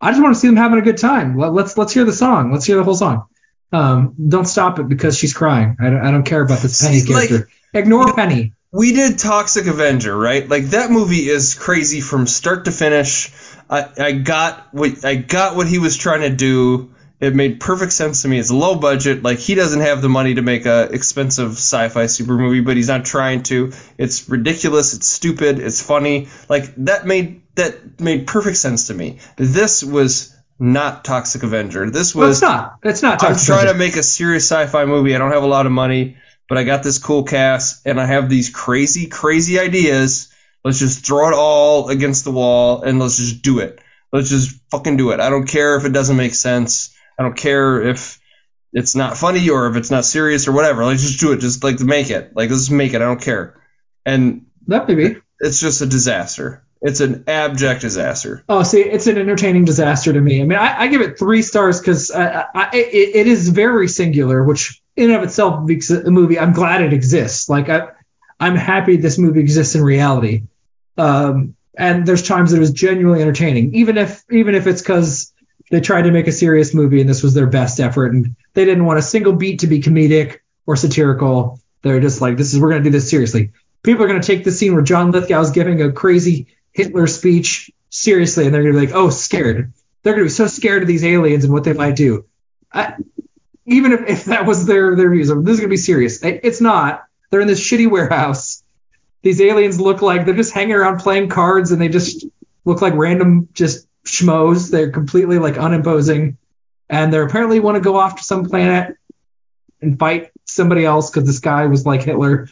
I just want to see them having a good time. Let's hear the song. Let's hear the whole song. Don't stop it because she's crying. I don't care about this Penny character. Ignore Penny. We did Toxic Avenger, right? Like that movie is crazy from start to finish. I got what he was trying to do. It made perfect sense to me. It's low budget. Like, he doesn't have the money to make a expensive sci-fi super movie, but he's not trying to. It's ridiculous. It's stupid. It's funny. Like, that made perfect sense to me. This was not Toxic Avenger. This was It's not Toxic Avenger. I'm trying to make a serious sci-fi movie. I don't have a lot of money, but I got this cool cast, and I have these crazy, crazy ideas. Let's just throw it all against the wall, and let's just do it. Let's just fucking do it. I don't care if it doesn't make sense. I don't care if it's not funny or if it's not serious or whatever. Like, just do it. Just, like, make it. Like, let's make it. I don't care. And that maybe it's just a disaster. It's an abject disaster. Oh, see, it's an entertaining disaster to me. I mean, I give it 3 stars because it is very singular, which in and of itself makes a movie. I'm glad it exists. Like, I'm happy this movie exists in reality. And there's times that it was genuinely entertaining, even if it's because they tried to make a serious movie and this was their best effort, and they didn't want a single beat to be comedic or satirical. They're just like, we're going to do this seriously. People are going to take the scene where John Lithgow is giving a crazy Hitler speech seriously, and they're going to be like, oh, scared. They're going to be so scared of these aliens and what they might do. Even if that was their views, this is going to be serious. It's not. They're in this shitty warehouse. These aliens look like they're just hanging around playing cards, and they just look like random just schmoes. They're completely like unimposing, and they apparently want to go off to some planet and fight somebody else because this guy was like Hitler.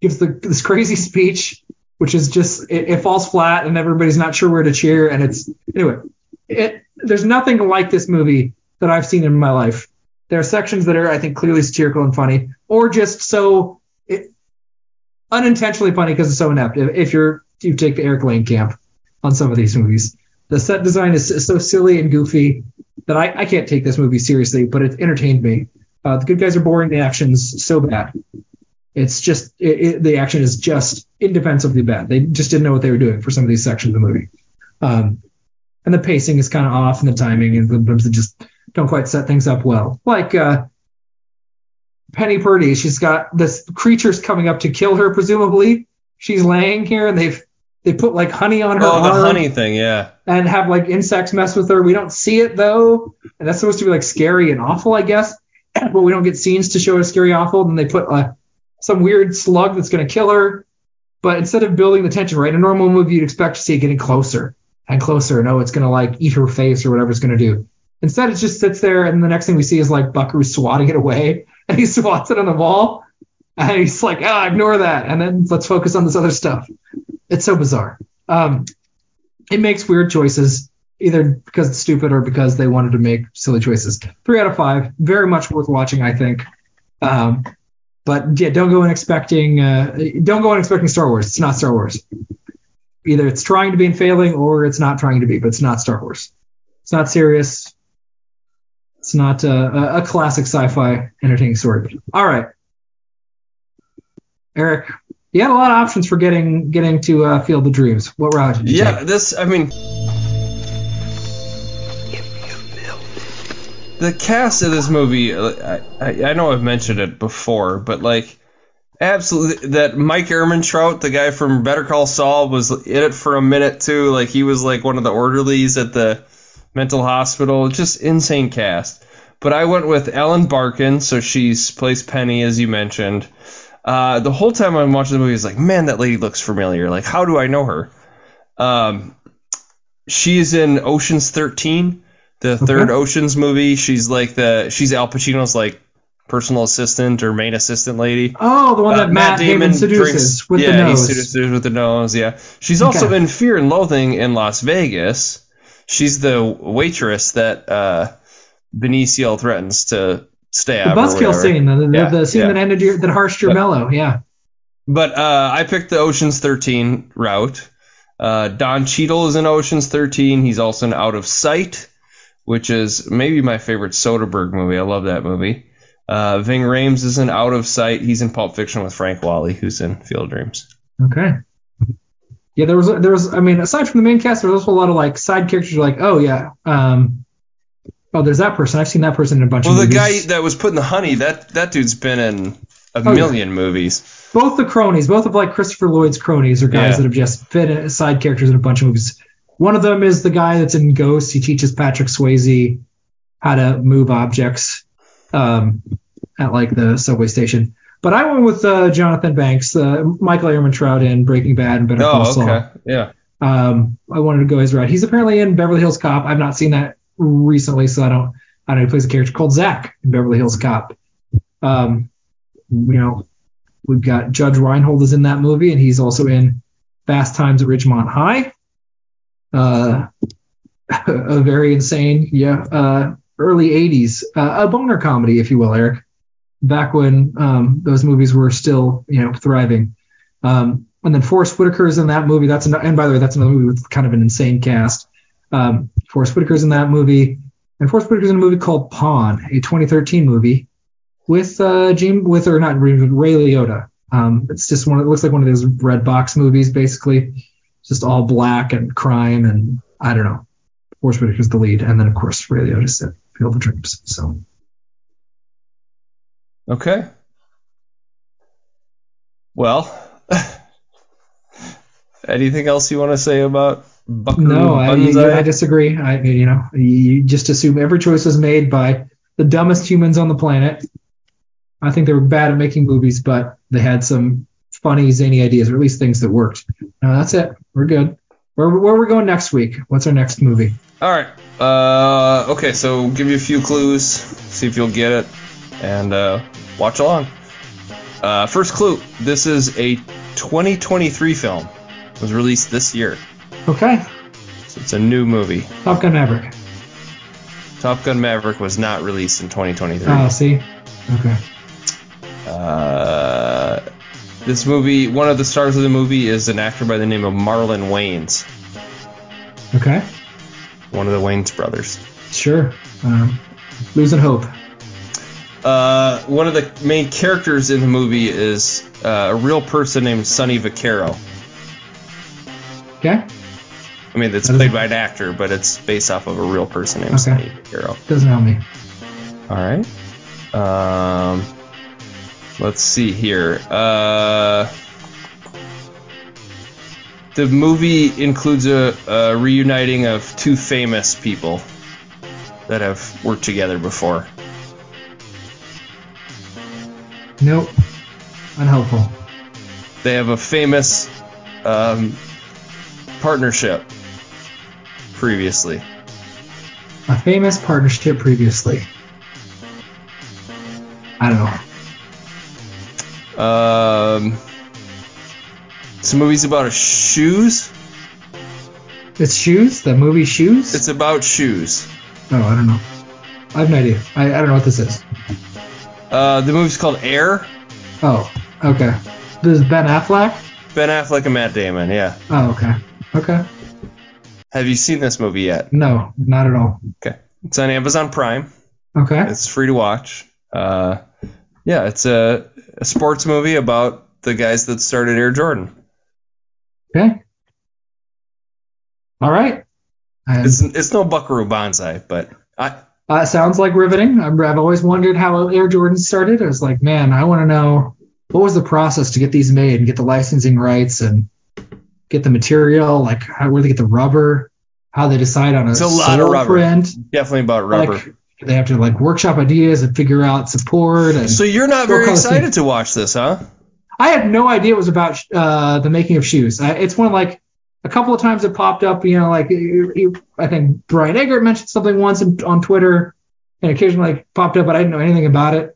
Gives this crazy speech, which is just it falls flat, and everybody's not sure where to cheer. And there's nothing like this movie that I've seen in my life. There are sections that are, I think, clearly satirical and funny, or just so unintentionally funny because it's so inept. If you take the Eric Lane camp on some of these movies, the set design is so silly and goofy that I can't take this movie seriously, but it entertained me. The good guys are boring. The action's so bad. It's just the action is just indefensibly bad. They just didn't know what they were doing for some of these sections of the movie. And the pacing is kind of off, and the timing, and sometimes they just don't quite set things up well. Like Penny Purdy, she's got this creature's coming up to kill her, presumably. She's laying here, and they put like honey on her arm. Oh, the honey thing, yeah. And have like insects mess with her. We don't see it, though. And that's supposed to be like scary and awful, I guess. But we don't get scenes to show us scary, awful. Then they put some weird slug that's going to kill her. But instead of building the tension, right, in a normal movie, you'd expect to see it getting closer and closer. And, oh, it's going to, like, eat her face or whatever it's going to do. Instead, it just sits there, and the next thing we see is, like, Buckaroo swatting it away. And he swats it on the wall. And he's like, ignore that. And then let's focus on this other stuff. It's so bizarre. It makes weird choices, either because it's stupid or because they wanted to make silly choices. 3 out of 5. Very much worth watching, I think. But yeah, don't go in expecting Star Wars. It's not Star Wars. Either it's trying to be and failing, or it's not trying to be, but it's not Star Wars. It's not serious. It's not a classic sci-fi entertaining sort. All right, Eric, you had a lot of options for getting to Field of Dreams. What route did you take? The cast of this movie, I know I've mentioned it before, but like, absolutely, that Mike Ehrmantraut, the guy from Better Call Saul, was in it for a minute too. Like, he was like one of the orderlies at the mental hospital. Just insane cast. But I went with Ellen Barkin, so she's plays Penny, as you mentioned. The whole time I'm watching the movie, it's like, man, that lady looks familiar. Like, how do I know her? She's in Ocean's 13. The third Ocean's movie, she's Al Pacino's like personal assistant or main assistant lady. Oh, the one that Matt Damon seduces with the nose. Yeah, he seduces with the nose. Yeah, she's also in Fear and Loathing in Las Vegas. She's the waitress that Benicio threatens to stab. The buzzkill scene, the scene that ended that harshed your mellow. Yeah. But I picked the Ocean's 13 route. Don Cheadle is in Ocean's 13. He's also in Out of Sight, which is maybe my favorite Soderbergh movie. I love that movie. Ving Rhames is in Out of Sight. He's in Pulp Fiction with Frank Wally, who's in Field of Dreams. Okay. Yeah, there was. I mean, aside from the main cast, there was also a lot of like side characters. Like, there's that person. I've seen that person in a bunch of movies. Well, the guy that was putting the honey, that dude's been in a million movies. Both the cronies, both of like Christopher Lloyd's cronies, are guys that have just been side characters in a bunch of movies. One of them is the guy that's in Ghost. He teaches Patrick Swayze how to move objects at like the subway station. But I went with Jonathan Banks, Michael Ehrmantraut in Breaking Bad and Better Call Saul. Oh, okay, yeah. I wanted to go his route. He's apparently in Beverly Hills Cop. I've not seen that recently, so I don't know. He plays a character called Zach in Beverly Hills Cop. We've got Judge Reinhold is in that movie, and he's also in Fast Times at Ridgemont High. A very insane early 80s a boner comedy, if you will, Eric, back when those movies were still thriving, and then Forrest Whitaker's in that movie. And by the way, that's another movie with kind of an insane cast. Forrest Whitaker's in that movie, and Forrest Whitaker's in a movie called Pawn, a 2013 movie with Ray Liotta. It's just it looks like one of those red box movies, basically just all black and crime, and I don't know. Forrest Whitaker's the lead, and then of course Ray Liotta's in Field of Dreams. So, okay. Well, anything else you want to say about Buckaroo Banzai? No, I disagree. You just assume every choice was made by the dumbest humans on the planet. I think they were bad at making movies, but they had some funny, zany ideas, or at least things that worked. That's it. We're good. Where are we going next week? What's our next movie? All right. Okay, so we'll give you a few clues, see if you'll get it, and watch along. First clue, this is a 2023 film. It was released this year. Okay. So it's a new movie. Top Gun Maverick. Top Gun Maverick was not released in 2023. Oh, see? Okay. This movie, one of the stars of the movie is an actor by the name of Marlon Wayans. Okay. One of the Wayans brothers. Sure. Losing hope. One of the main characters in the movie is a real person named Sonny Vaccaro. Okay. I mean, it's played by an actor, but it's based off of a real person named Sonny Vaccaro. Doesn't help me. All right. Let's see here. The movie includes a reuniting of two famous people that have worked together before. Nope. Unhelpful. They have a famous partnership previously. A famous partnership previously. I don't know. Some movies about shoes. It's Shoes? The movie Shoes? It's about shoes. Oh, I don't know. I have no idea. I don't know what this is. The movie's called Air. Oh, okay. This is Ben Affleck? Ben Affleck and Matt Damon, yeah. Oh, okay. Okay. Have you seen this movie yet? No, not at all. Okay. It's on Amazon Prime. Okay. It's free to watch. Yeah, it's a sports movie about the guys that started Air Jordan. Okay. All right. It's no Buckaroo Banzai, but... sounds like riveting. I've always wondered how Air Jordan started. I was like, man, I want to know what was the process to get these made and get the licensing rights and get the material, like where they get the rubber, how they decide on a sole print. Definitely about rubber. Like, they have to like workshop ideas and figure out support. And so you're not very excited to watch this, huh? I had no idea it was about the making of shoes. It's one of like a couple of times it popped up, you know, like I think Brian Eggert mentioned something once on Twitter and occasionally like, popped up, but I didn't know anything about it.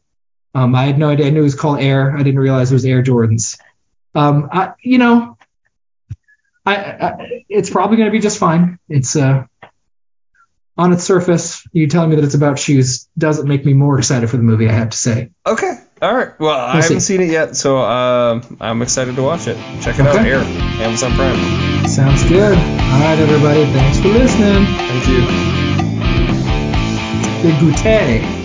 I had no idea. I knew it was called Air. I didn't realize it was Air Jordans. It's probably going to be just fine. It's on its surface, you telling me that it's about shoes doesn't make me more excited for the movie, I have to say. Okay. All right. Well, I haven't seen it yet, so I'm excited to watch it. Check it out, Air, Amazon Prime. Sounds good. All right, everybody. Thanks for listening. Thank you. Big Boutte.